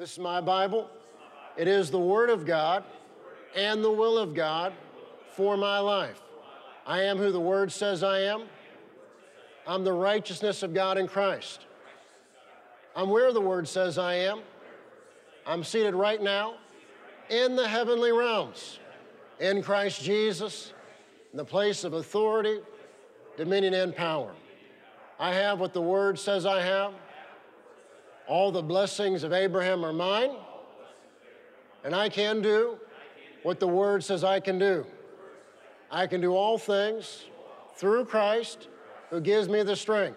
This is my Bible. It is the Word of God and the will of God for my life. I am who the Word says I am. I'm the righteousness of God in Christ. I'm where the Word says I am. I'm seated right now in the heavenly realms, in Christ Jesus, in the place of authority, dominion, and power. I have what the Word says I have. All the blessings of Abraham are mine, and I can do what the Word says I can do. I can do all things through Christ who gives me the strength.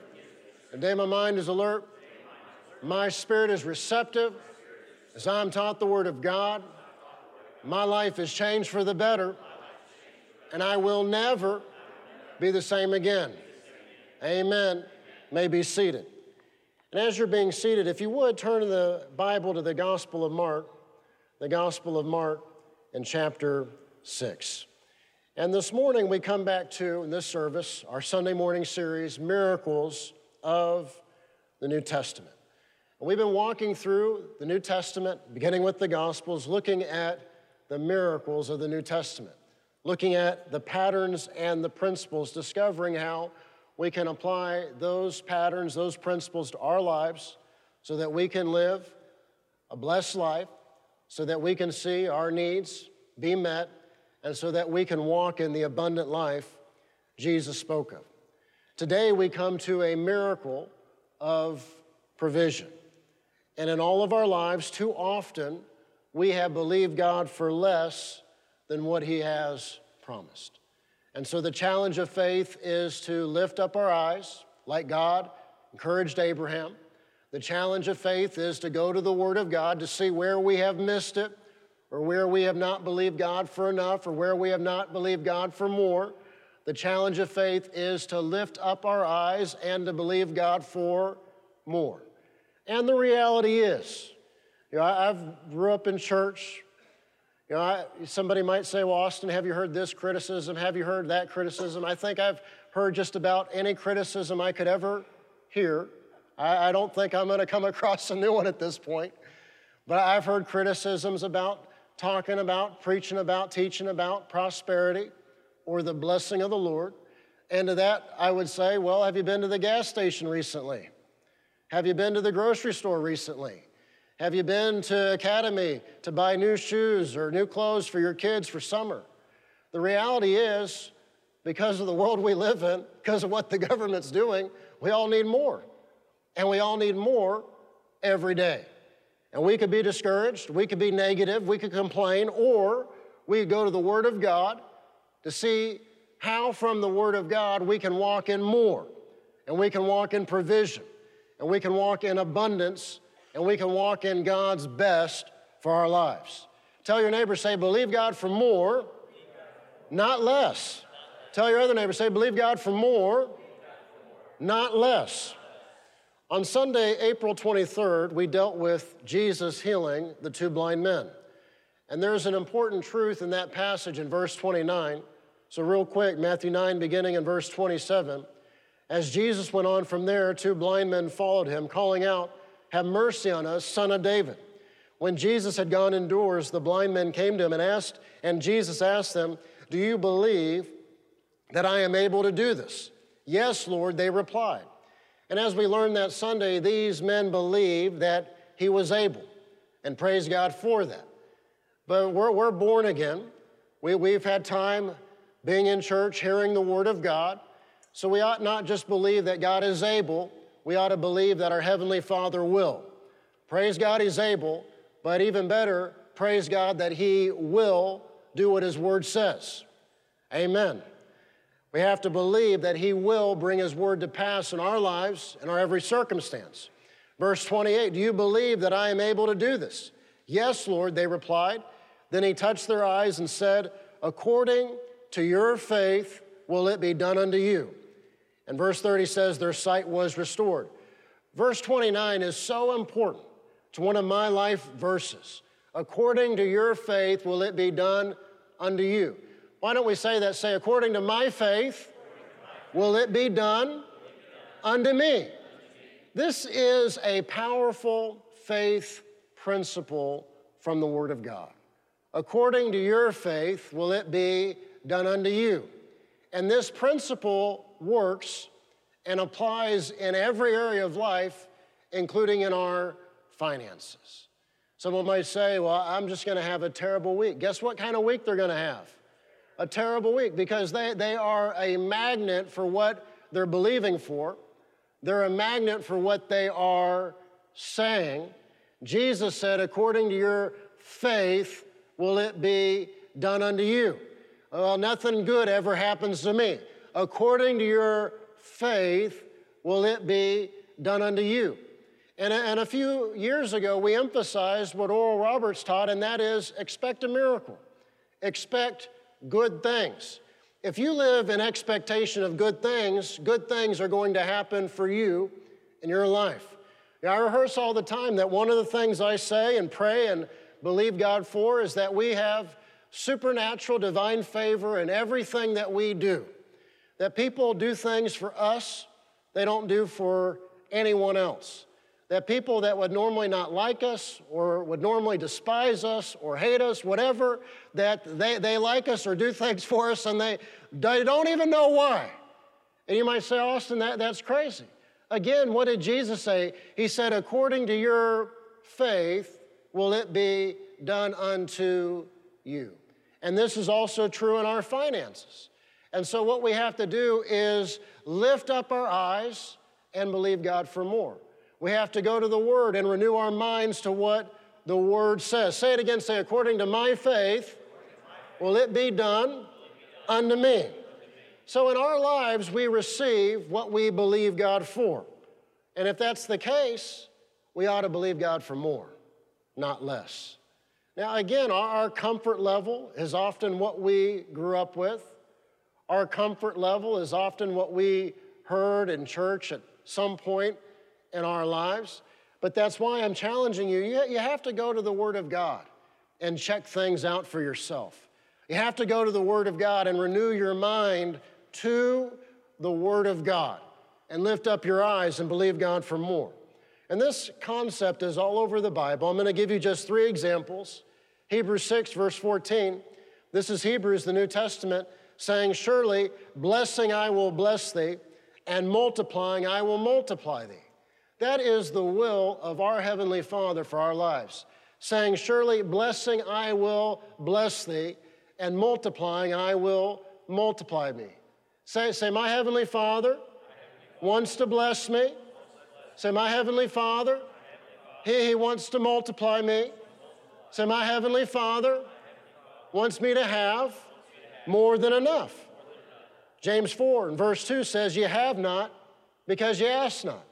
Today my mind is alert. My spirit is receptive as I'm taught the Word of God. My life is changed for the better, and I will never be the same again. Amen. May be seated. And as you're being seated, if you would, turn to the Bible to the Gospel of Mark, the Gospel of Mark in chapter 6. And this morning we come back to, in this service, our Sunday morning series, Miracles of the New Testament. And we've been walking through the New Testament, beginning with the Gospels, looking at the miracles of the New Testament, looking at the patterns and the principles, discovering how we can apply those patterns, those principles to our lives so that we can live a blessed life, so that we can see our needs be met, and so that we can walk in the abundant life Jesus spoke of. Today we come to a miracle of provision. And in all of our lives, too often, we have believed God for less than what He has promised. And so the challenge of faith is to lift up our eyes, like God encouraged Abraham. The challenge of faith is to go to the Word of God to see where we have missed it, or where we have not believed God for enough, or where we have not believed God for more. The challenge of faith is to lift up our eyes and to believe God for more. And the reality is, I grew up in church. Somebody might say, well, Austin, have you heard this criticism? Have you heard that criticism? I think I've heard just about any criticism I could ever hear. I don't think I'm going to come across a new one at this point. But I've heard criticisms about talking about, preaching about, teaching about prosperity or the blessing of the Lord. And to that, I would say, well, have you been to the gas station recently? Have you been to the grocery store recently? Have you been to Academy to buy new shoes or new clothes for your kids for summer? The reality is, because of the world we live in, because of what the government's doing, we all need more. And we all need more every day. And we could be discouraged, we could be negative, we could complain, or we could go to the Word of God to see how from the Word of God we can walk in more, and we can walk in provision, and we can walk in abundance, and we can walk in God's best for our lives. Tell your neighbor, say, believe God for more, not less. Tell your other neighbor, say, believe God for more, not less. On Sunday, April 23rd, we dealt with Jesus healing the two blind men. And there's an important truth in that passage in verse 29. So real quick, Matthew 9, beginning in verse 27. As Jesus went on from there, two blind men followed him, calling out, "Have mercy on us, Son of David." When Jesus had gone indoors, the blind men came to him and Jesus asked them, "Do you believe that I am able to do this?" "Yes, Lord," they replied. And as we learned that Sunday, these men believed that he was able, and praise God for that. But we're born again. We've had time being in church, hearing the Word of God. So we ought not just believe that God is able, we ought to believe that our Heavenly Father will. Praise God, He's able, but even better, praise God that He will do what His Word says. Amen. We have to believe that He will bring His Word to pass in our lives, in our every circumstance. Verse 28, "Do you believe that I am able to do this?" "Yes, Lord," they replied. Then He touched their eyes and said, "According to your faith will it be done unto you." And verse 30 says, their sight was restored. Verse 29 is so important. It's one of my life verses. According to your faith will it be done unto you. Why don't we say that? Say, according to my faith will it be done unto me. This is a powerful faith principle from the Word of God. According to your faith will it be done unto you. And this principle works and applies in every area of life, including in our finances. Someone might say, well, I'm just going to have a terrible week. Guess what kind of week they're going to have? A terrible week, because they are a magnet for what they're believing for. They're a magnet for what they are saying. Jesus said, according to your faith will it be done unto you. Well, nothing good ever happens to me. According to your faith will it be done unto you. And a few years ago, we emphasized what Oral Roberts taught, and that is expect a miracle. Expect good things. If you live in expectation of good things are going to happen for you in your life. Now, I rehearse all the time that one of the things I say and pray and believe God for is that we have supernatural divine favor in everything that we do. That people do things for us they don't do for anyone else. That people that would normally not like us or would normally despise us or hate us, whatever, that they like us or do things for us and they don't even know why. And you might say, Austin, that's crazy. Again, what did Jesus say? He said, according to your faith will it be done unto you. And this is also true in our finances. And so what we have to do is lift up our eyes and believe God for more. We have to go to the Word and renew our minds to what the Word says. Say it again, say, according to my faith, will it be done unto me. So in our lives, we receive what we believe God for. And if that's the case, we ought to believe God for more, not less. Now, again, our comfort level is often what we grew up with. Our comfort level is often what we heard in church at some point in our lives. But that's why I'm challenging you. You have to go to the Word of God and check things out for yourself. You have to go to the Word of God and renew your mind to the Word of God and lift up your eyes and believe God for more. And this concept is all over the Bible. I'm going to give you just three examples. Hebrews 6, verse 14. This is Hebrews, the New Testament, saying, surely blessing I will bless thee, and multiplying I will multiply thee. That is the will of our Heavenly Father for our lives, saying, surely blessing I will bless thee, and multiplying I will multiply me. Say my Heavenly Father wants to bless me. Say, my Heavenly Father, He wants to multiply me. Say, my Heavenly Father wants me to have more than enough. James 4 and verse 2 says, you have not because you ask not.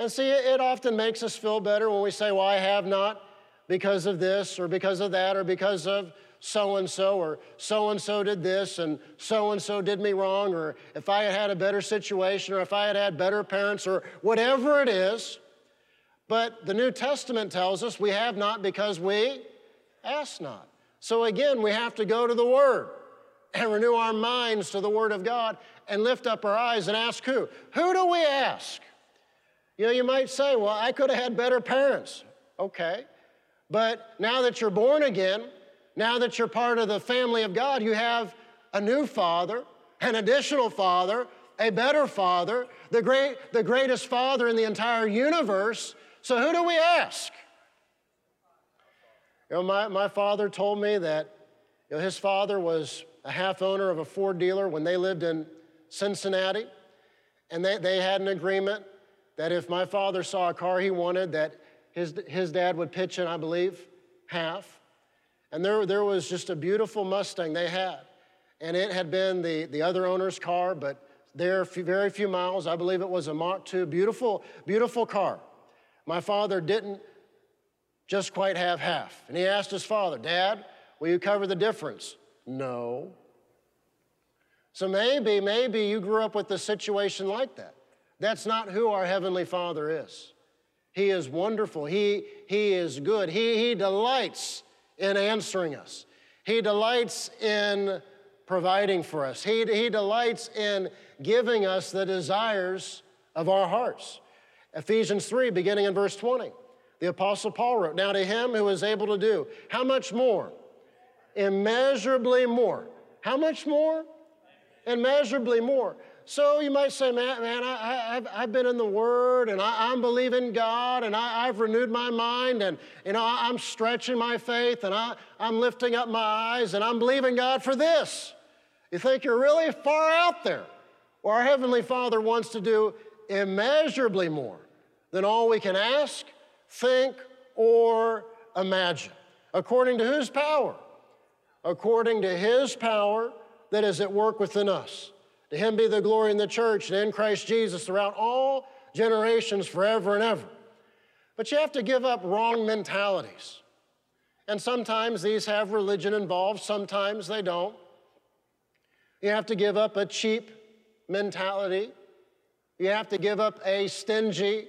And see, it often makes us feel better when we say, well, I have not because of this or because of that or because of so-and-so, or so-and-so did this and so-and-so did me wrong, or if I had had a better situation, or if I had had better parents, or whatever it is. But the New Testament tells us we have not because we ask not. So again, we have to go to the Word and renew our minds to the Word of God and lift up our eyes and ask who? Who do we ask? You know, you might say, well, I could have had better parents. Okay, but now that you're born again, now that you're part of the family of God, you have a new Father, an additional Father, a better Father, the greatest Father in the entire universe. So who do we ask? You know, my father told me that his father was a half owner of a Ford dealer when they lived in Cincinnati, and they had an agreement that if my father saw a car he wanted, that his dad would pitch in, I believe, half. And there was just a beautiful Mustang they had. And it had been the other owner's car, but very few miles. I believe it was a Mach 2. Beautiful, beautiful car. My father didn't just quite have half. And he asked his father, Dad, will you cover the difference? No. So maybe you grew up with a situation like that. That's not who our Heavenly Father is. He is wonderful. He is good. He delights in answering us. He delights in providing for us. He delights in giving us the desires of our hearts. Ephesians 3, beginning in verse 20. The Apostle Paul wrote, "Now to him who is able to do," how much more? Immeasurably more. How much more? Immeasurably more. So you might say, man, I've been in the Word, and I'm believing God, and I've renewed my mind, and you know, I'm stretching my faith, and I'm lifting up my eyes, and I'm believing God for this. You think you're really far out there. Well, our Heavenly Father wants to do immeasurably more than all we can ask, think, or imagine. According to whose power? According to His power that is at work within us. To Him be the glory in the church and in Christ Jesus throughout all generations forever and ever. But you have to give up wrong mentalities. And sometimes these have religion involved, sometimes they don't. You have to give up a cheap mentality. You have to give up a stingy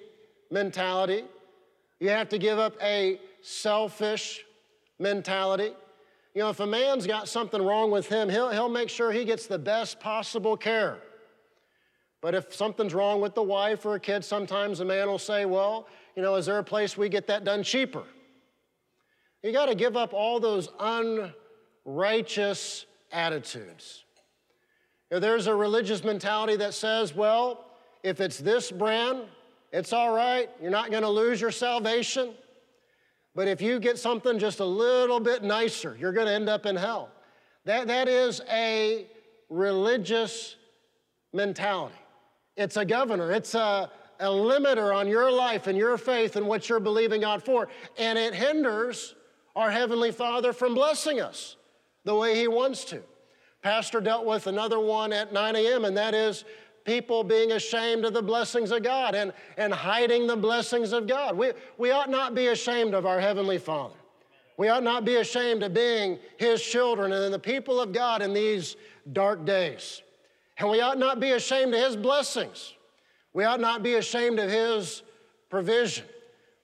mentality. You have to give up a selfish mentality. You know, if a man's got something wrong with him, he'll make sure he gets the best possible care. But if something's wrong with the wife or a kid, sometimes a man will say, well, you know, is there a place we get that done cheaper? You got to give up all those unrighteous attitudes. You know, there's a religious mentality that says, well, if it's this brand, it's all right. You're not going to lose your salvation. But if you get something just a little bit nicer, you're going to end up in hell. That is a religious mentality. It's a governor. It's a limiter on your life and your faith and what you're believing God for. And it hinders our Heavenly Father from blessing us the way He wants to. Pastor dealt with another one at 9 a.m., and that is people being ashamed of the blessings of God and hiding the blessings of God. We ought not be ashamed of our Heavenly Father. We ought not be ashamed of being His children and the people of God in these dark days. And we ought not be ashamed of His blessings. We ought not be ashamed of His provision.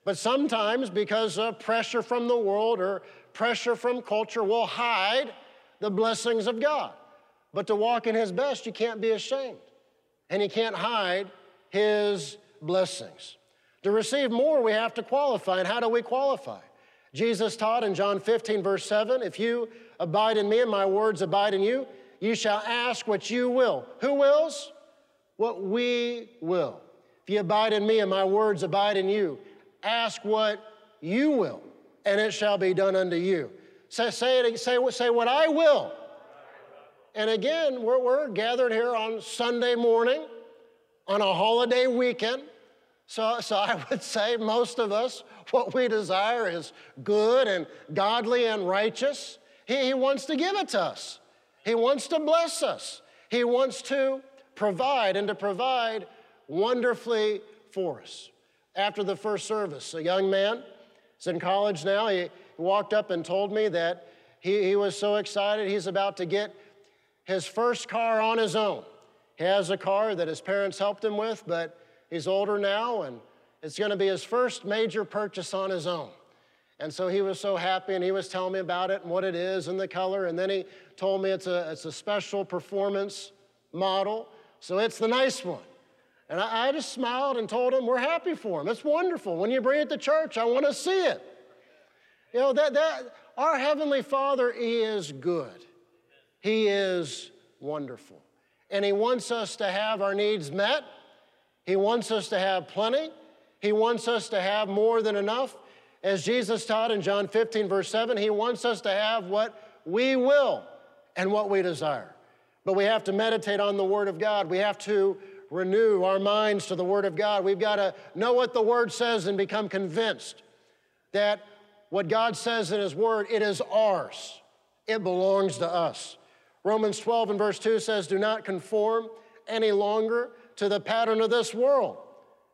But sometimes, because of pressure from the world or pressure from culture, we'll hide the blessings of God. But to walk in His best, you can't be ashamed. And He can't hide His blessings. To receive more, we have to qualify. And how do we qualify? Jesus taught in John 15, verse 7, if you abide in me and my words abide in you, you shall ask what you will. Who wills? What we will. If you abide in me and my words abide in you, ask what you will, and it shall be done unto you. Say what I will. And again, we're gathered here on Sunday morning, on a holiday weekend. So I would say most of us, what we desire is good and godly and righteous. He wants to give it to us. He wants to bless us. He wants to provide and to provide wonderfully for us. After the first service, a young man is in college now. He walked up and told me that he was so excited he's about to get his first car on his own. He has a car that his parents helped him with, but he's older now, and it's going to be his first major purchase on his own. And so he was so happy, and he was telling me about it and what it is and the color, and then he told me it's a special performance model, so it's the nice one. And I just smiled and told him, we're happy for him. It's wonderful. When you bring it to church, I want to see it. You know, that our Heavenly Father, He is good. He is wonderful. And He wants us to have our needs met. He wants us to have plenty. He wants us to have more than enough. As Jesus taught in John 15, verse 7, He wants us to have what we will and what we desire. But we have to meditate on the Word of God. We have to renew our minds to the Word of God. We've got to know what the Word says and become convinced that what God says in His Word, it is ours. It belongs to us. Romans 12 and verse 2 says, do not conform any longer to the pattern of this world.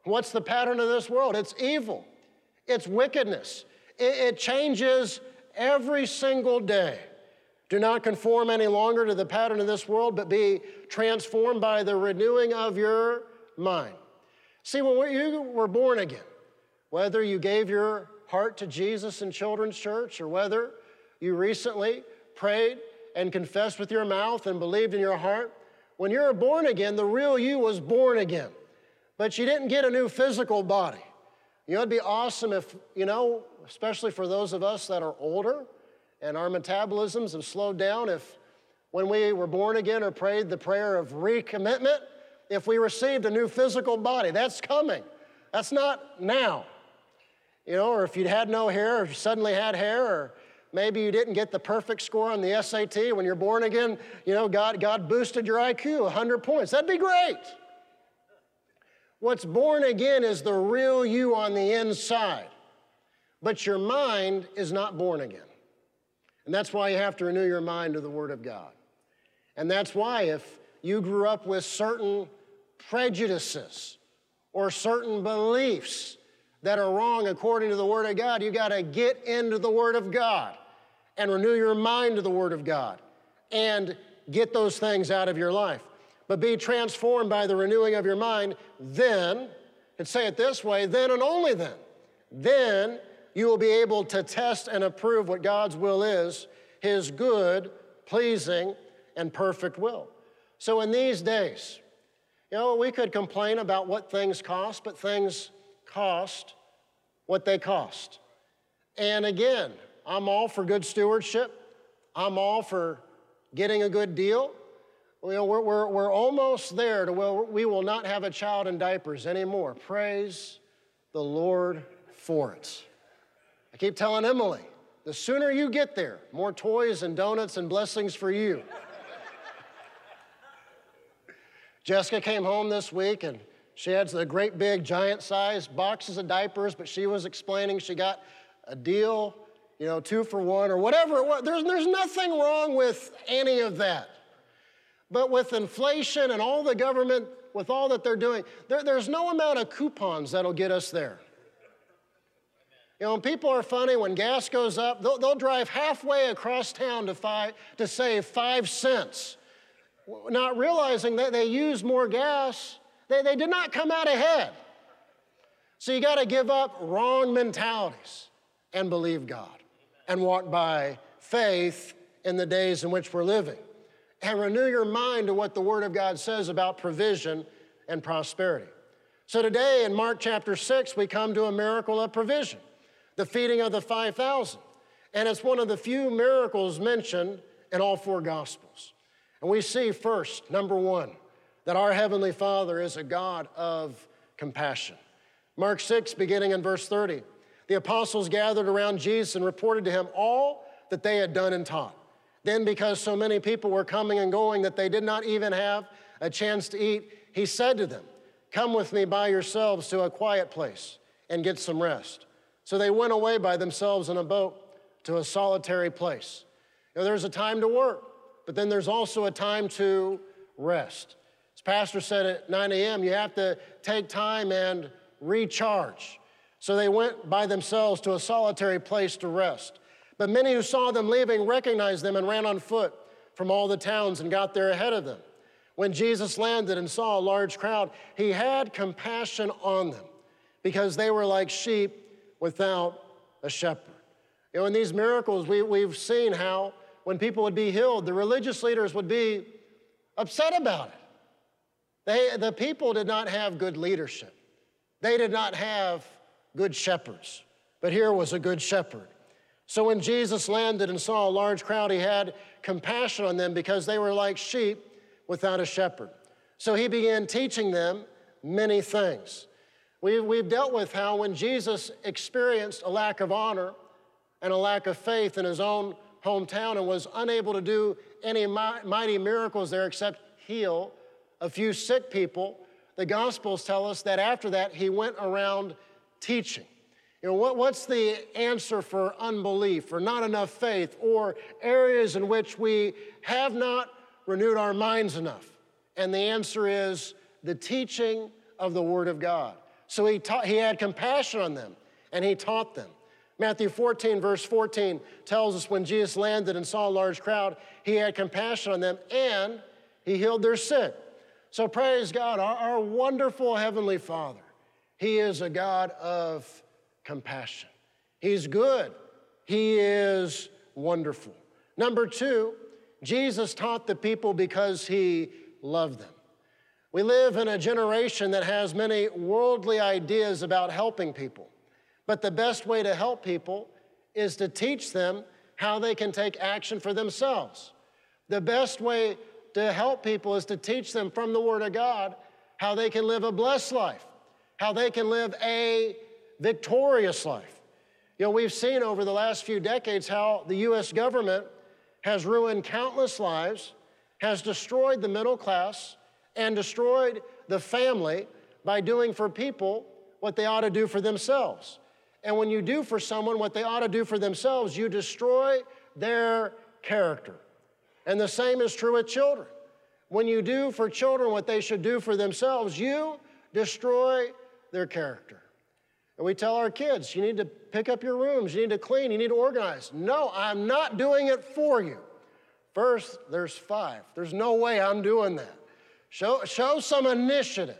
What's the pattern of this world? It's evil. It's wickedness. It changes every single day. Do not conform any longer to the pattern of this world, but be transformed by the renewing of your mind. See, when you were born again, whether you gave your heart to Jesus in Children's Church or whether you recently prayed and confessed with your mouth and believed in your heart. When you're born again, the real you was born again. But you didn't get a new physical body. You know, it'd be awesome if, you know, especially for those of us that are older and our metabolisms have slowed down, if when we were born again or prayed the prayer of recommitment, if we received a new physical body. That's coming. That's not now. You know, or if you had no hair, or you suddenly had hair, or maybe you didn't get the perfect score on the SAT when you're born again, you know, God boosted your IQ 100 points. That'd be great. What's born again is the real you on the inside, but your mind is not born again. And that's why you have to renew your mind to the Word of God. And that's why if you grew up with certain prejudices or certain beliefs that are wrong according to the Word of God, you got to get into the Word of God and renew your mind to the Word of God and get those things out of your life. But be transformed by the renewing of your mind, then, and say it this way, then and only then you will be able to test and approve what God's will is, His good, pleasing, and perfect will. So in these days, you know, we could complain about what things cost, but things cost what they cost. And again, I'm all for good stewardship. I'm all for getting a good deal. You know, we're almost there to where we will not have a child in diapers anymore. Praise the Lord for it. I keep telling Emily, the sooner you get there, more toys and donuts and blessings for you. Jessica came home this week, and she had the great big giant-sized boxes of diapers, but she was explaining she got a deal, you know, 2 for 1 or whatever it was. There's nothing wrong with any of that. But with inflation and all the government, with all that they're doing, there's no amount of coupons that'll get us there. You know, and people are funny. When gas goes up, they'll drive halfway across town to save 5 cents, not realizing that they used more gas. They did not come out ahead. So you got to give up wrong mentalities and believe God and walk by faith in the days in which we're living. And renew your mind to what the Word of God says about provision and prosperity. So today in Mark chapter 6, we come to a miracle of provision, the feeding of the 5,000. And it's one of the few miracles mentioned in all four Gospels. And we see first, number one, that our Heavenly Father is a God of compassion. Mark 6, beginning in verse 30, the apostles gathered around Jesus and reported to him all that they had done and taught. Then because so many people were coming and going that they did not even have a chance to eat, he said to them, "Come with me by yourselves to a quiet place and get some rest." So they went away by themselves in a boat to a solitary place. Now, there's a time to work, but then there's also a time to rest. As Pastor said at 9 a.m., you have to take time and recharge. So they went by themselves to a solitary place to rest. But many who saw them leaving recognized them and ran on foot from all the towns and got there ahead of them. When Jesus landed and saw a large crowd, he had compassion on them because they were like sheep without a shepherd. You know, in these miracles, we've seen how when people would be healed, the religious leaders would be upset about it. The people did not have good leadership. They did not have good shepherds. But here was a good shepherd. So when Jesus landed and saw a large crowd, he had compassion on them because they were like sheep without a shepherd. So he began teaching them many things. We've dealt with how when Jesus experienced a lack of honor and a lack of faith in his own hometown and was unable to do any mighty miracles there except heal a few sick people, the Gospels tell us that after that he went around teaching. You know, what's the answer for unbelief or not enough faith or areas in which we have not renewed our minds enough? And the answer is the teaching of the Word of God. So he had compassion on them, and he taught them. Matthew 14, verse 14 tells us when Jesus landed and saw a large crowd, he had compassion on them, and he healed their sick. So praise God, our wonderful Heavenly Father, he is a God of compassion. He's good. He is wonderful. Number two, Jesus taught the people because he loved them. We live in a generation that has many worldly ideas about helping people. But the best way to help people is to teach them how they can take action for themselves. The best way to help people is to teach them from the Word of God how they can live a blessed life, how they can live a victorious life. You know, we've seen over the last few decades how the U.S. government has ruined countless lives, has destroyed the middle class, and destroyed the family by doing for people what they ought to do for themselves. And when you do for someone what they ought to do for themselves, you destroy their character. And the same is true with children. When you do for children what they should do for themselves, you destroy their character. And we tell our kids, you need to pick up your rooms, you need to clean, you need to organize. No, I'm not doing it for you. First, there's five. There's no way I'm doing that. Show some initiative.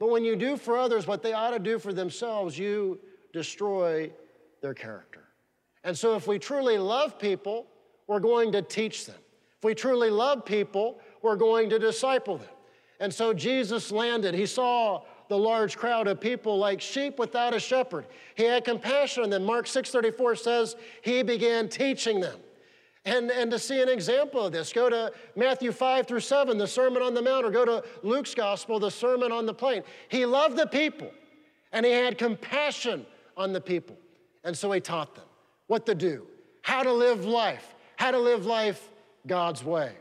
But when you do for others what they ought to do for themselves, you destroy their character. And so if we truly love people, we're going to teach them. If we truly love people, we're going to disciple them. And so Jesus landed. He saw the large crowd of people like sheep without a shepherd. He had compassion on them. Mark 6:34 says he began teaching them. And to see an example of this, go to Matthew 5-7, the Sermon on the Mount, or go to Luke's Gospel, the Sermon on the Plain. He loved the people, and he had compassion on the people. And so he taught them what to do, how to live life God's way.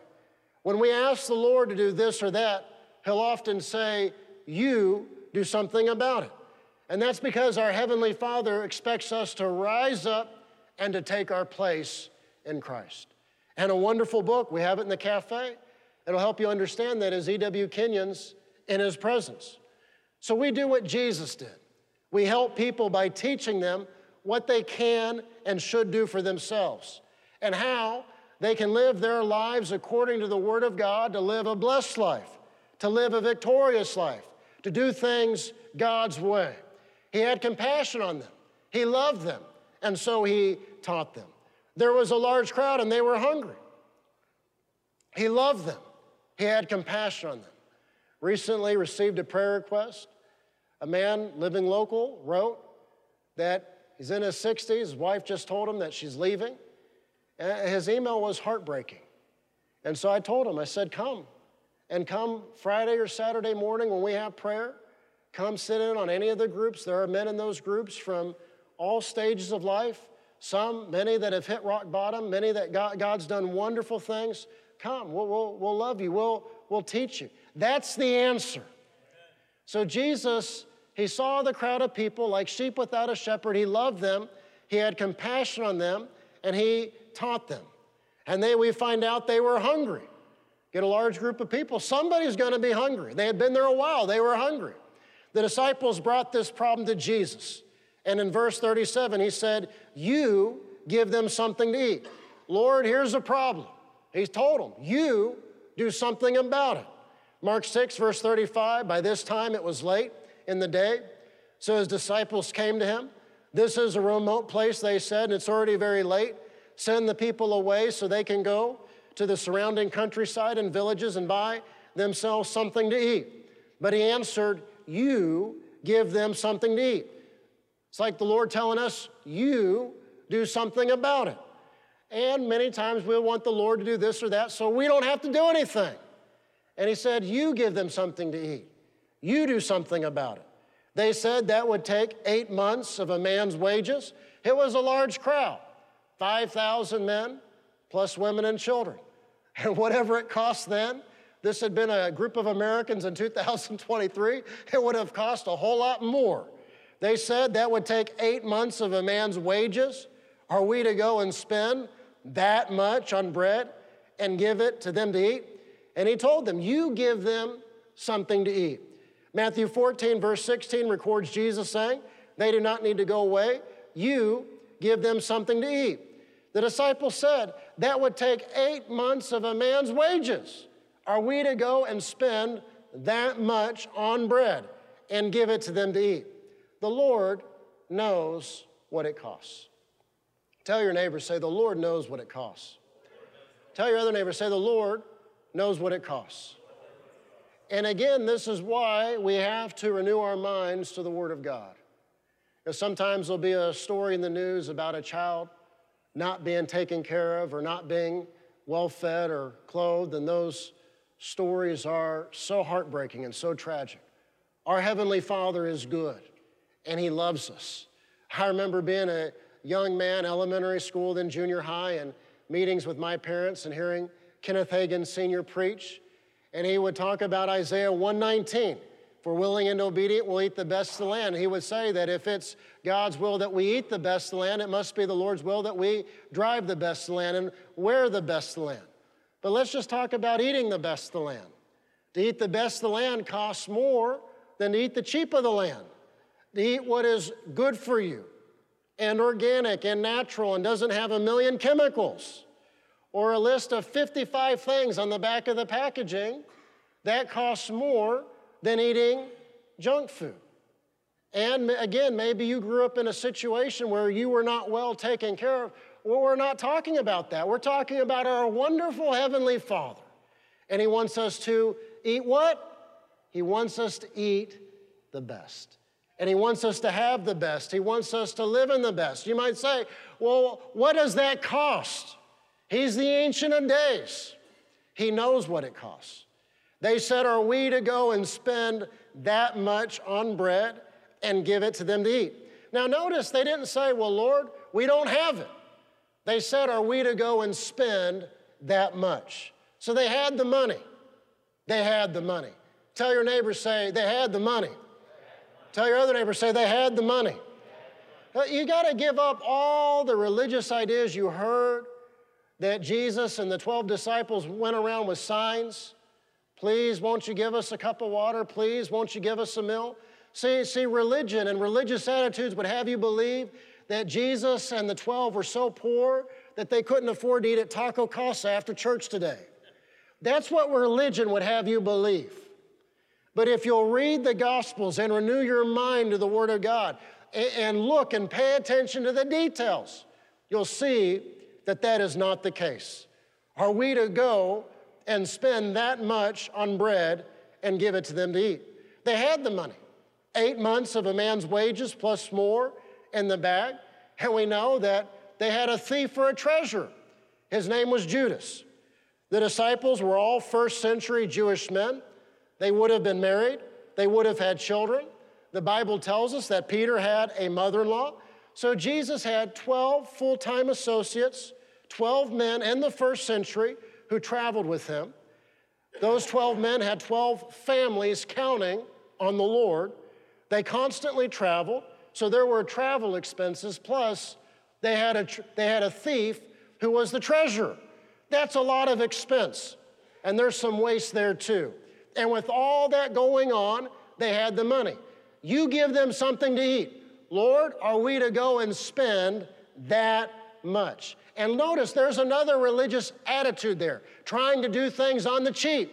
When we ask the Lord to do this or that, he'll often say, you do something about it. And that's because our Heavenly Father expects us to rise up and to take our place in Christ. And a wonderful book, we have it in the cafe. It'll help you understand that, is E.W. Kenyon's In His Presence. So we do what Jesus did. We help people by teaching them what they can and should do for themselves and how they can live their lives according to the Word of God to live a blessed life, to live a victorious life, to do things God's way. He had compassion on them. He loved them, and so he taught them. There was a large crowd and they were hungry. He loved them. He had compassion on them. Recently received a prayer request. A man living local wrote that he's in his 60s. His wife just told him that she's leaving. And his email was heartbreaking. And so I told him, I said, come. And come Friday or Saturday morning when we have prayer, come sit in on any of the groups. There are men in those groups from all stages of life. Some, many that have hit rock bottom, many that God's done wonderful things. Come, we'll love you. We'll teach you. That's the answer. So Jesus, he saw the crowd of people like sheep without a shepherd. He loved them. He had compassion on them, and he taught them. And we find out they were hungry. Get a large group of people. Somebody's going to be hungry. They had been there a while. They were hungry. The disciples brought this problem to Jesus. And in verse 37, he said, you give them something to eat. Lord, here's a problem. He told them, you do something about it. Mark 6:35, by this time it was late in the day. So his disciples came to him. This is a remote place, they said, and it's already very late. Send the people away so they can go to the surrounding countryside and villages and buy themselves something to eat. But he answered, you give them something to eat. It's like the Lord telling us, you do something about it. And many times we'll want the Lord to do this or that so we don't have to do anything. And he said, you give them something to eat. You do something about it. They said that would take 8 months of a man's wages. It was a large crowd, 5,000 men plus women and children. And whatever it cost then, this had been a group of Americans in 2023, it would have cost a whole lot more. They said that would take 8 months of a man's wages. Are we to go and spend that much on bread and give it to them to eat? And he told them, you give them something to eat. Matthew 14:16 records Jesus saying, they do not need to go away. You give them something to eat. The disciples said, that would take 8 months of a man's wages. Are we to go and spend that much on bread and give it to them to eat? The Lord knows what it costs. Tell your neighbor, say, the Lord knows what it costs. Tell your other neighbor, say, the Lord knows what it costs. And again, this is why we have to renew our minds to the Word of God. Sometimes there'll be a story in the news about a child not being taken care of or not being well-fed or clothed, and those stories are so heartbreaking and so tragic. Our Heavenly Father is good, and He loves us. I remember being a young man, elementary school, then junior high, and meetings with my parents and hearing Kenneth Hagin Sr. preach, and he would talk about Isaiah 1:19. If we're willing and obedient, we'll eat the best of the land. He would say that if it's God's will that we eat the best of the land, it must be the Lord's will that we drive the best of the land and wear the best of the land. But let's just talk about eating the best of the land. To eat the best of the land costs more than to eat the cheap of the land. To eat what is good for you and organic and natural and doesn't have a million chemicals or a list of 55 things on the back of the packaging, that costs more than eating junk food. And again, maybe you grew up in a situation where you were not well taken care of. Well, we're not talking about that. We're talking about our wonderful Heavenly Father. And He wants us to eat what? He wants us to eat the best. And He wants us to have the best. He wants us to live in the best. You might say, well, what does that cost? He's the Ancient of Days. He knows what it costs. They said, are we to go and spend that much on bread and give it to them to eat? Now notice, they didn't say, well, Lord, we don't have it. They said, are we to go and spend that much? So they had the money. They had the money. Tell your neighbor, say, they had the money. Tell your other neighbor, say, they had the money. You got to give up all the religious ideas you heard that Jesus and the 12 disciples went around with signs. Please, won't you give us a cup of water? Please, won't you give us a meal? See, religion and religious attitudes would have you believe that Jesus and the 12 were so poor that they couldn't afford to eat at Taco Casa after church today. That's what religion would have you believe. But if you'll read the Gospels and renew your mind to the Word of God and look and pay attention to the details, you'll see that that is not the case. Are we to go and spend that much on bread and give it to them to eat? They had the money. 8 months of a man's wages plus more in the bag. And we know that they had a thief for a treasurer. His name was Judas. The disciples were all first century Jewish men. They would have been married. They would have had children. The Bible tells us that Peter had a mother-in-law. So Jesus had 12 full-time associates, 12 men in the first century who traveled with him. Those 12 men had 12 families counting on the Lord. They constantly traveled, so there were travel expenses, plus they had a thief who was the treasurer. That's a lot of expense, and there's some waste there too. And with all that going on, they had the money. You give them something to eat. Lord, are we to go and spend that much? And notice, there's another religious attitude there, trying to do things on the cheap.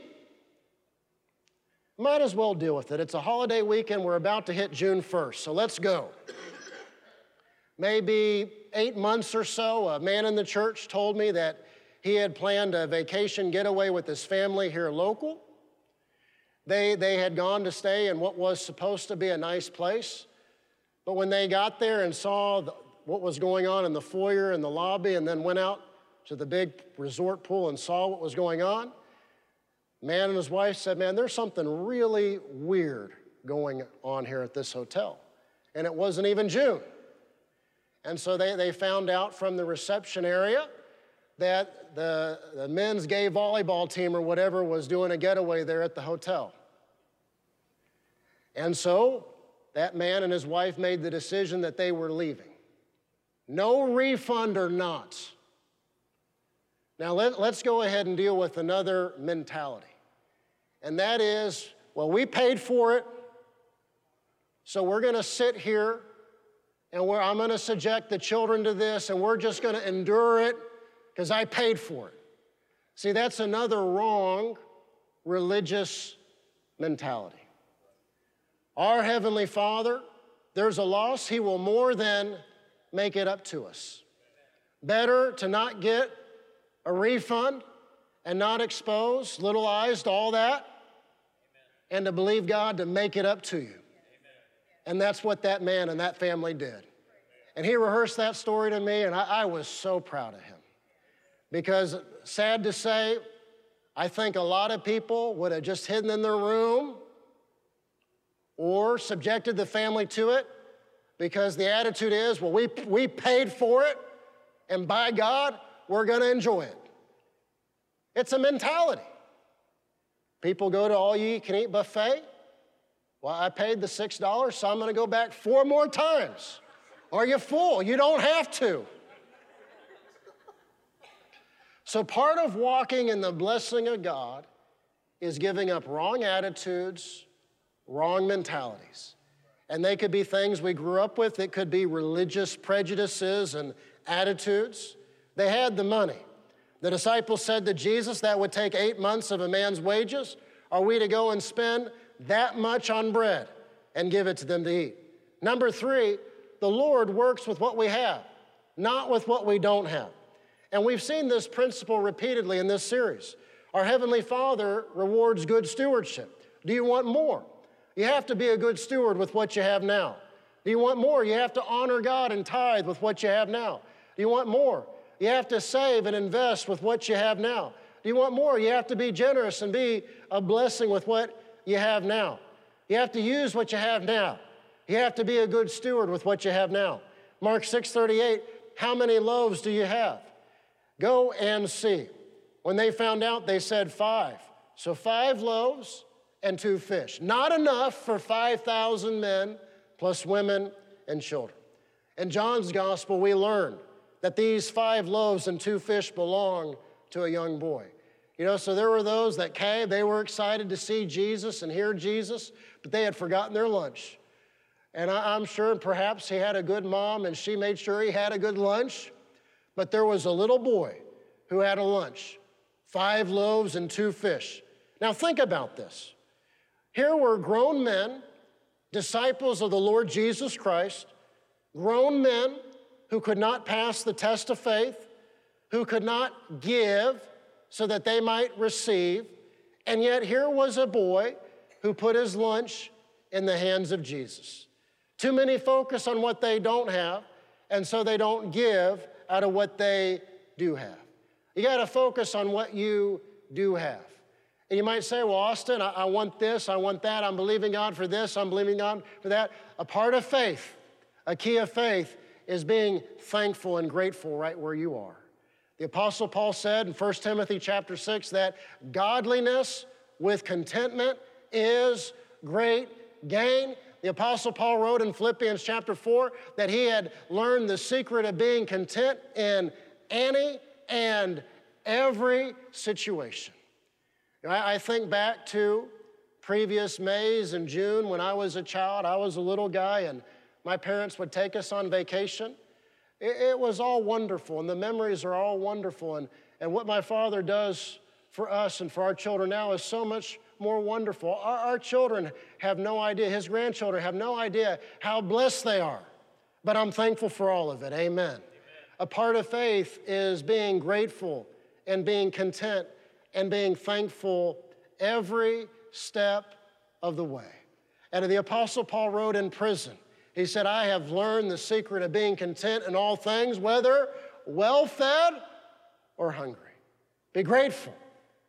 Might as well deal with it. It's a holiday weekend. We're about to hit June 1st, so let's go. Maybe 8 months or so, a man in the church told me that he had planned a vacation getaway with his family here local. They had gone to stay in what was supposed to be a nice place, but when they got there and saw what was going on in the foyer and the lobby, and then went out to the big resort pool and saw what was going on, man and his wife said, man, there's something really weird going on here at this hotel. And it wasn't even June. And so they found out from the reception area that the men's gay volleyball team or whatever was doing a getaway there at the hotel. And so that man and his wife made the decision that they were leaving. No refund or not. Now let's go ahead and deal with another mentality. And that is, well, we paid for it, so we're going to sit here, and I'm going to subject the children to this, and we're just going to endure it because I paid for it. See, that's another wrong religious mentality. Our Heavenly Father, there's a loss. He will more than make it up to us. Better to not get a refund and not expose little eyes to all that, and to believe God to make it up to you. And that's what that man and that family did. And he rehearsed that story to me, and I was so proud of him. Because sad to say, I think a lot of people would have just hidden in their room or subjected the family to it, because the attitude is, well, we paid for it, and by God, we're going to enjoy it. It's a mentality. People go to all you can eat buffet. Well, I paid the $6, so I'm going to go back 4 more times. Are you full? You don't have to. So part of walking in the blessing of God is giving up wrong attitudes, wrong mentalities. And they could be things we grew up with. It could be religious prejudices and attitudes. They had the money. The disciples said to Jesus, that would take 8 months of a man's wages. Are we to go and spend that much on bread and give it to them to eat? Number 3, the Lord works with what we have, not with what we don't have. And we've seen this principle repeatedly in this series. Our Heavenly Father rewards good stewardship. Do you want more? You have to be a good steward with what you have now. Do you want more? You have to honor God and tithe with what you have now. Do you want more? You have to save and invest with what you have now. Do you want more? You have to be generous and be a blessing with what you have now. You have to use what you have now. You have to be a good steward with what you have now. Mark 6:38, how many loaves do you have? Go and see. When they found out, they said 5. So 5 loaves and 2 fish. Not enough for 5,000 men, plus women and children. In John's gospel, we learn that these 5 loaves and 2 fish belong to a young boy. You know, so there were those that came, they were excited to see Jesus and hear Jesus, but they had forgotten their lunch. And I'm sure perhaps he had a good mom and she made sure he had a good lunch, but there was a little boy who had a lunch, 5 loaves and 2 fish. Now think about this. Here were grown men, disciples of the Lord Jesus Christ, grown men who could not pass the test of faith, who could not give so that they might receive, and yet here was a boy who put his lunch in the hands of Jesus. Too many focus on what they don't have, and so they don't give out of what they do have. You got to focus on what you do have. And you might say, well, Austin, I want this, I want that, I'm believing God for this, I'm believing God for that. A part of faith, a key of faith, is being thankful and grateful right where you are. The Apostle Paul said in 1 Timothy chapter 6 that godliness with contentment is great gain. The Apostle Paul wrote in Philippians chapter 4 that he had learned the secret of being content in any and every situation. I think back to previous Mays and June when I was a child. I was a little guy, and my parents would take us on vacation. It was all wonderful, and the memories are all wonderful. And what my father does for us and for our children now is so much more wonderful. Our children have no idea, his grandchildren have no idea how blessed they are. But I'm thankful for all of it. Amen. Amen. A part of faith is being grateful and being content and being thankful every step of the way. And the Apostle Paul wrote in prison, he said, I have learned the secret of being content in all things, whether well-fed or hungry. Be grateful,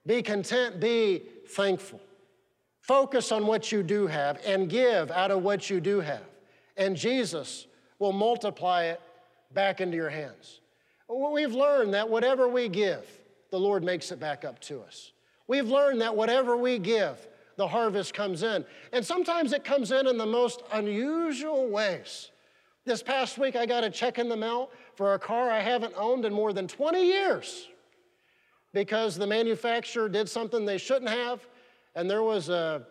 be content, be thankful. Focus on what you do have and give out of what you do have. And Jesus will multiply it back into your hands. We've learned that whatever we give, the Lord makes it back up to us. We've learned that whatever we give, the harvest comes in. And sometimes it comes in the most unusual ways. This past week, I got a check in the mail for a car I haven't owned in more than 20 years because the manufacturer did something they shouldn't have, and there was an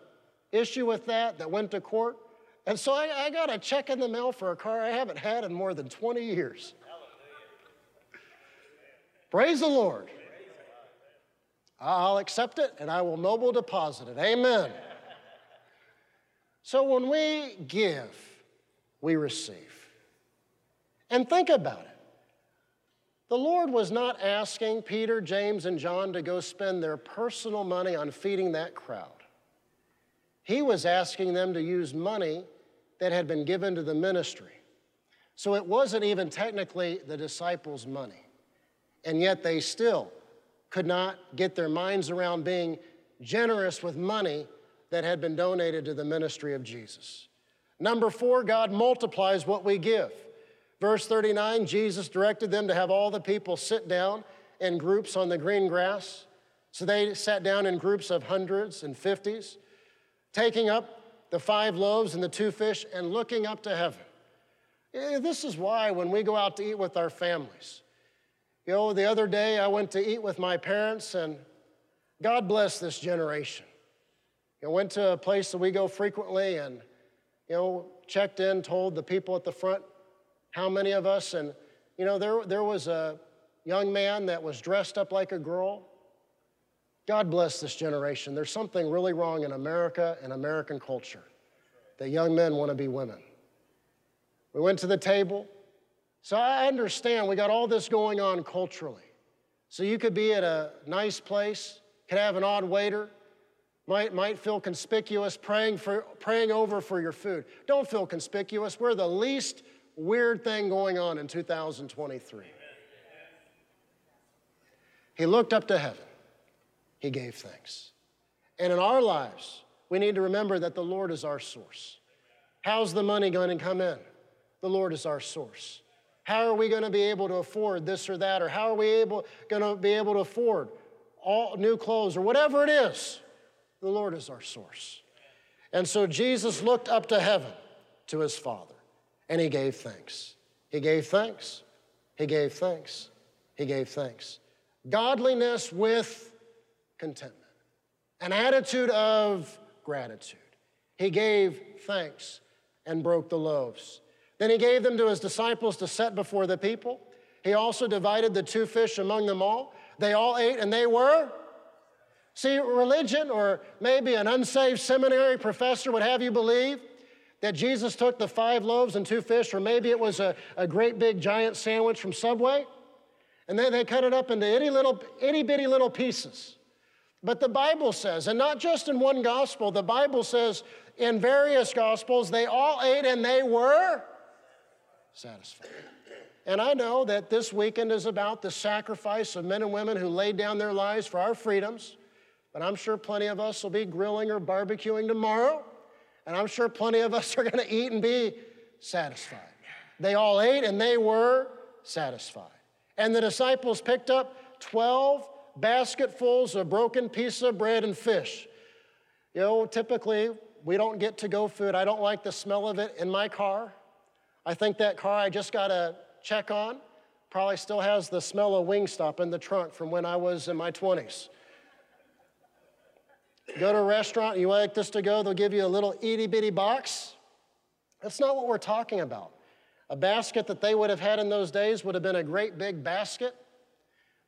issue with that went to court. And so I got a check in the mail for a car I haven't had in more than 20 years. Hallelujah. Praise the Lord. I'll accept it, and I will noble deposit it. Amen. So when we give, we receive. And think about it. The Lord was not asking Peter, James, and John to go spend their personal money on feeding that crowd. He was asking them to use money that had been given to the ministry. So it wasn't even technically the disciples' money. And yet they still could not get their minds around being generous with money that had been donated to the ministry of Jesus. Number four, God multiplies what we give. Verse 39, Jesus directed them to have all the people sit down in groups on the green grass. So they sat down in groups of hundreds and fifties, taking up the 5 loaves and the 2 fish and looking up to heaven. This is why when we go out to eat with our families, you know, the other day I went to eat with my parents, and God bless this generation. I went to a place that we go frequently and, you know, checked in, told the people at the front how many of us, and, you know, there was a young man that was dressed up like a girl. God bless this generation. There's something really wrong in America and American culture that young men want to be women. We went to the table. So I understand we got all this going on culturally. So you could be at a nice place, could have an odd waiter, might feel conspicuous praying over for your food. Don't feel conspicuous. We're the least weird thing going on in 2023. Amen. He looked up to heaven. He gave thanks. And in our lives, we need to remember that the Lord is our source. How's the money going to come in? The Lord is our source. How are we going to be able to afford this or that? Or how are we going to be able to afford all new clothes or whatever it is? The Lord is our source. And so Jesus looked up to heaven, to his Father, and he gave thanks. He gave thanks. He gave thanks. He gave thanks. Godliness with contentment, an attitude of gratitude. He gave thanks and broke the loaves. Then he gave them to his disciples to set before the people. He also divided the 2 fish among them all. They all ate, and they were. See, religion, or maybe an unsaved seminary professor would have you believe that Jesus took the 5 loaves and 2 fish, or maybe it was a great big giant sandwich from Subway, and then they cut it up into itty bitty little pieces. But the Bible says, and not just in one gospel, the Bible says in various gospels, they all ate and they were satisfied. And I know that this weekend is about the sacrifice of men and women who laid down their lives for our freedoms. But I'm sure plenty of us will be grilling or barbecuing tomorrow. And I'm sure plenty of us are going to eat and be satisfied. They all ate and they were satisfied. And the disciples picked up 12 basketfuls of broken pieces of bread and fish. You know, typically we don't get to-go food. I don't like the smell of it in my car. I think that car I just got a check on probably still has the smell of Wingstop in the trunk from when I was in my 20s. Go to a restaurant, you like this to go, they'll give you a little itty-bitty box. That's not what we're talking about. A basket that they would have had in those days would have been a great big basket.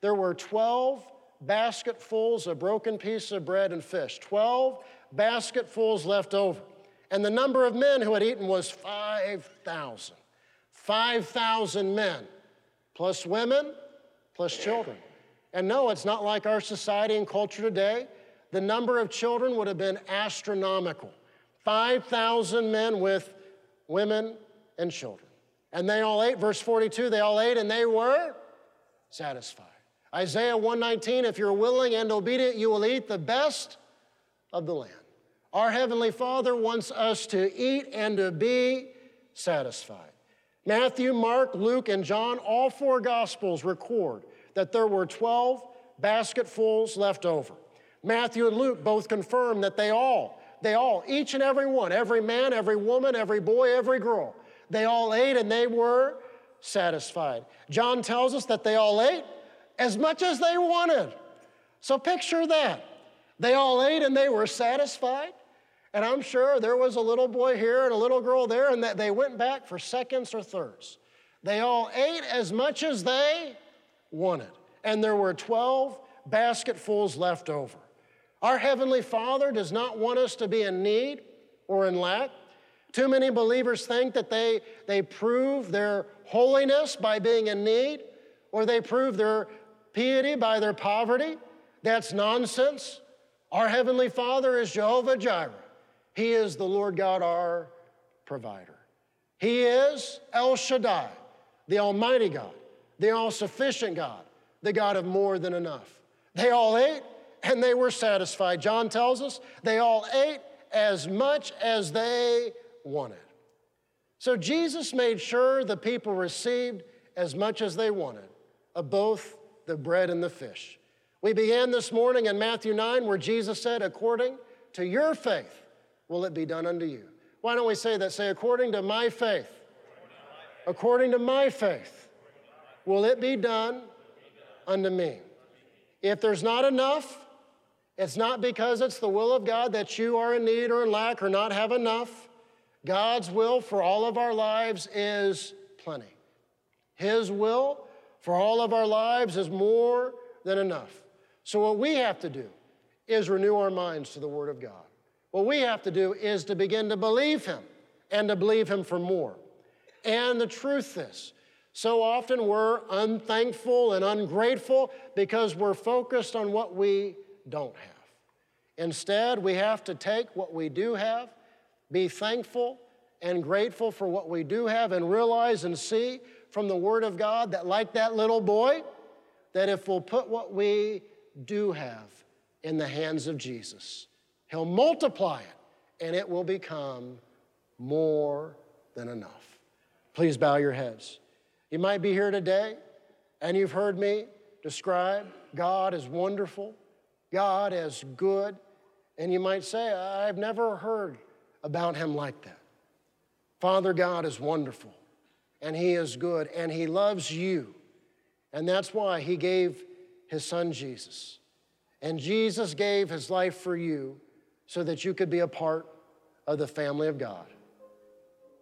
There were 12 basketfuls of broken pieces of bread and fish, 12 basketfuls left over. And the number of men who had eaten was 5,000. 5,000 men, plus women, plus children. And no, it's not like our society and culture today. The number of children would have been astronomical. 5,000 men with women and children. And they all ate, verse 42, they all ate and they were satisfied. Isaiah 1:19, if you're willing and obedient, you will eat the best of the land. Our Heavenly Father wants us to eat and to be satisfied. Matthew, Mark, Luke, and John, all 4 Gospels record that there were 12 basketfuls left over. Matthew and Luke both confirm that they all, each and every one, every man, every woman, every boy, every girl, they all ate and they were satisfied. John tells us that they all ate as much as they wanted. So picture that. They all ate and they were satisfied. And I'm sure there was a little boy here and a little girl there, and that they went back for seconds or thirds. They all ate as much as they wanted. And there were 12 basketfuls left over. Our Heavenly Father does not want us to be in need or in lack. Too many believers think that they prove their holiness by being in need, or they prove their piety by their poverty. That's nonsense. Our Heavenly Father is Jehovah Jireh. He is the Lord God, our provider. He is El Shaddai, the Almighty God, the all-sufficient God, the God of more than enough. They all ate and they were satisfied. John tells us they all ate as much as they wanted. So Jesus made sure the people received as much as they wanted of both the bread and the fish. We began this morning in Matthew 9 where Jesus said, according to your faith will it be done unto you. Why don't we say that? Say, according to my faith. According to my faith will it be done unto me. If there's not enough, it's not because it's the will of God that you are in need or in lack or not have enough. God's will for all of our lives is plenty. His will for all of our lives is more than enough. So what we have to do is renew our minds to the Word of God. What we have to do is to begin to believe Him and to believe Him for more. And the truth is, so often we're unthankful and ungrateful because we're focused on what we don't have. Instead, we have to take what we do have, be thankful and grateful for what we do have, and realize and see from the Word of God that, like that little boy, that if we'll put what we do have in the hands of Jesus, He'll multiply it, and it will become more than enough. Please bow your heads. You might be here today, and you've heard me describe God as wonderful, God as good, and you might say, I've never heard about Him like that. Father God is wonderful, and He is good, and He loves you, and that's why He gave His Son Jesus. And Jesus gave His life for you so that you could be a part of the family of God.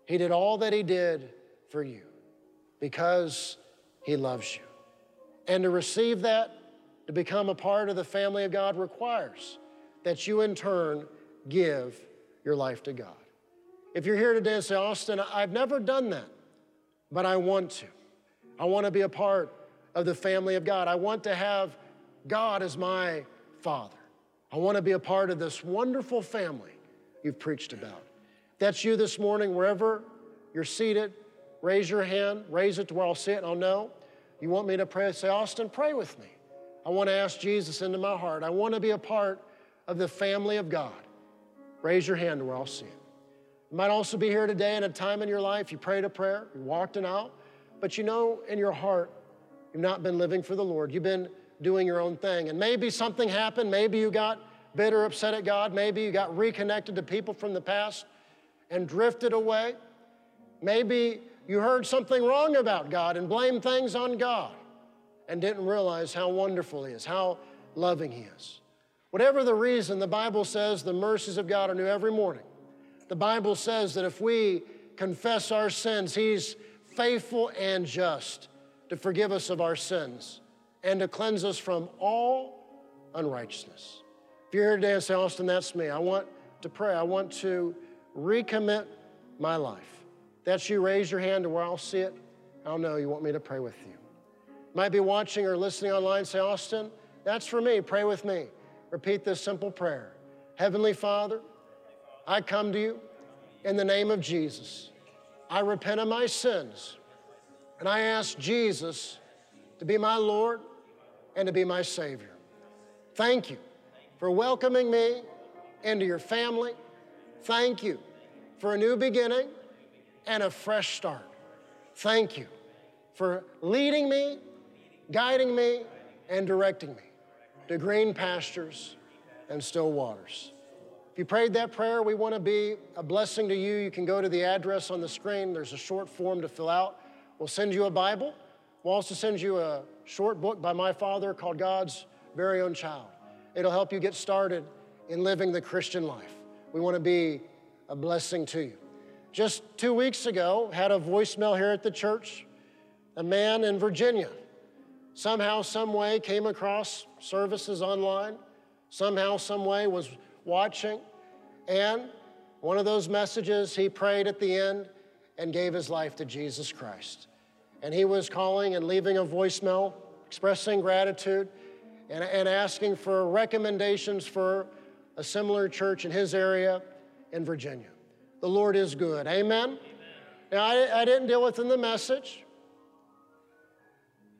He did all that He did for you because He loves you. And to receive that, to become a part of the family of God, requires that you in turn give your life to God. If you're here today and say, Austin, I've never done that, but I want to. I want to be a part of the family of God. I want to have God as my Father. I want to be a part of this wonderful family you've preached about. If that's you this morning, wherever you're seated, raise your hand, raise it to where I'll see it and I'll know. You want me to pray? Say, Austin, pray with me. I want to ask Jesus into my heart. I want to be a part of the family of God. Raise your hand to where I'll see it. You might also be here today in a time in your life you prayed a prayer, you walked it out, but you know in your heart you've not been living for the Lord. You've been doing your own thing. And maybe something happened. Maybe you got bitter, upset at God. Maybe you got reconnected to people from the past and drifted away. Maybe you heard something wrong about God and blamed things on God and didn't realize how wonderful He is, how loving He is. Whatever the reason, the Bible says the mercies of God are new every morning. The Bible says that if we confess our sins, He's faithful and just to forgive us of our sins and to cleanse us from all unrighteousness. If you're here today and say, Austin, that's me. I want to pray. I want to recommit my life. That's you. Raise your hand to where I'll see it. I'll know you want me to pray with you. Might be watching or listening online. Say, Austin, that's for me. Pray with me. Repeat this simple prayer. Heavenly Father, I come to you in the name of Jesus. I repent of my sins, and I ask Jesus to be my Lord and to be my Savior. Thank you for welcoming me into your family. Thank you for a new beginning and a fresh start. Thank you for leading me, guiding me, and directing me to green pastures and still waters. If you prayed that prayer, we want to be a blessing to you. You can go to the address on the screen. There's a short form to fill out. We'll send you a Bible. We'll also send you a short book by my father called God's Very Own Child. It'll help you get started in living the Christian life. We want to be a blessing to you. Just 2 weeks ago, had a voicemail here at the church. A man in Virginia somehow, some way came across services online, somehow, some way was watching, and one of those messages, he prayed at the end and gave his life to Jesus Christ. And he was calling and leaving a voicemail, expressing gratitude and asking for recommendations for a similar church in his area in Virginia. the Lord is good. Amen? Amen. Now, I didn't deal with in the message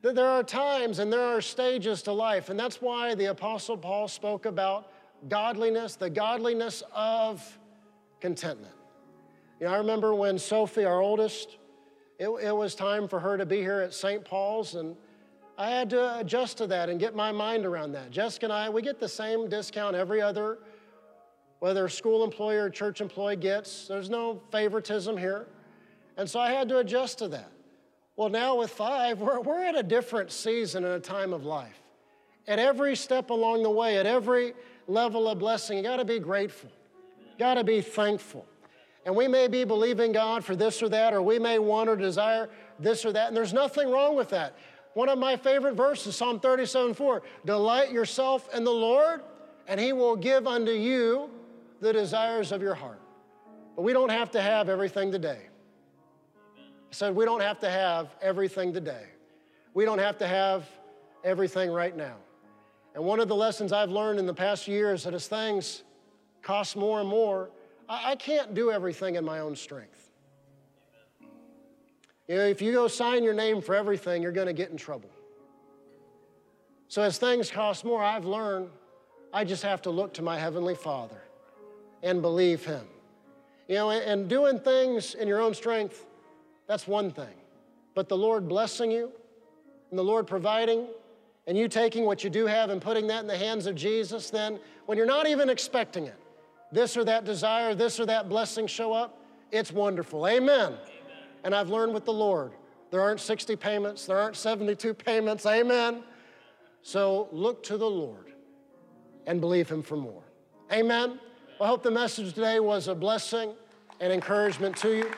that there are times and there are stages to life, and that's why the Apostle Paul spoke about godliness, the godliness of contentment. You know, I remember when Sophie, our oldest, it was time for her to be here at St. Paul's, and I had to adjust to that and get my mind around that. Jessica and I, we get the same discount every other, whether school employee or church employee gets. There's no favoritism here. And so I had to adjust to that. Well, now with 5, we're at a different season and a time of life. At every step along the way, at every level of blessing, you gotta be grateful, you gotta be thankful. And we may be believing God for this or that, or we may want or desire this or that, and there's nothing wrong with that. One of my favorite verses, Psalm 37:4, delight yourself in the Lord, and he will give unto you the desires of your heart. But we don't have to have everything today. I said we don't have to have everything today. We don't have to have everything right now. And one of the lessons I've learned in the past years that as things cost more and more, I can't do everything in my own strength. You know, if you go sign your name for everything, you're going to get in trouble. So as things cost more, I've learned I just have to look to my Heavenly Father and believe Him. You know, and doing things in your own strength, that's one thing. But the Lord blessing you and the Lord providing and you taking what you do have and putting that in the hands of Jesus, then when you're not even expecting it, this or that desire, this or that blessing show up, it's wonderful. Amen. And I've learned with the Lord, there aren't 60 payments, there aren't 72 payments, amen. So look to the Lord and believe Him for more, amen. Well, I hope the message today was a blessing and encouragement to you.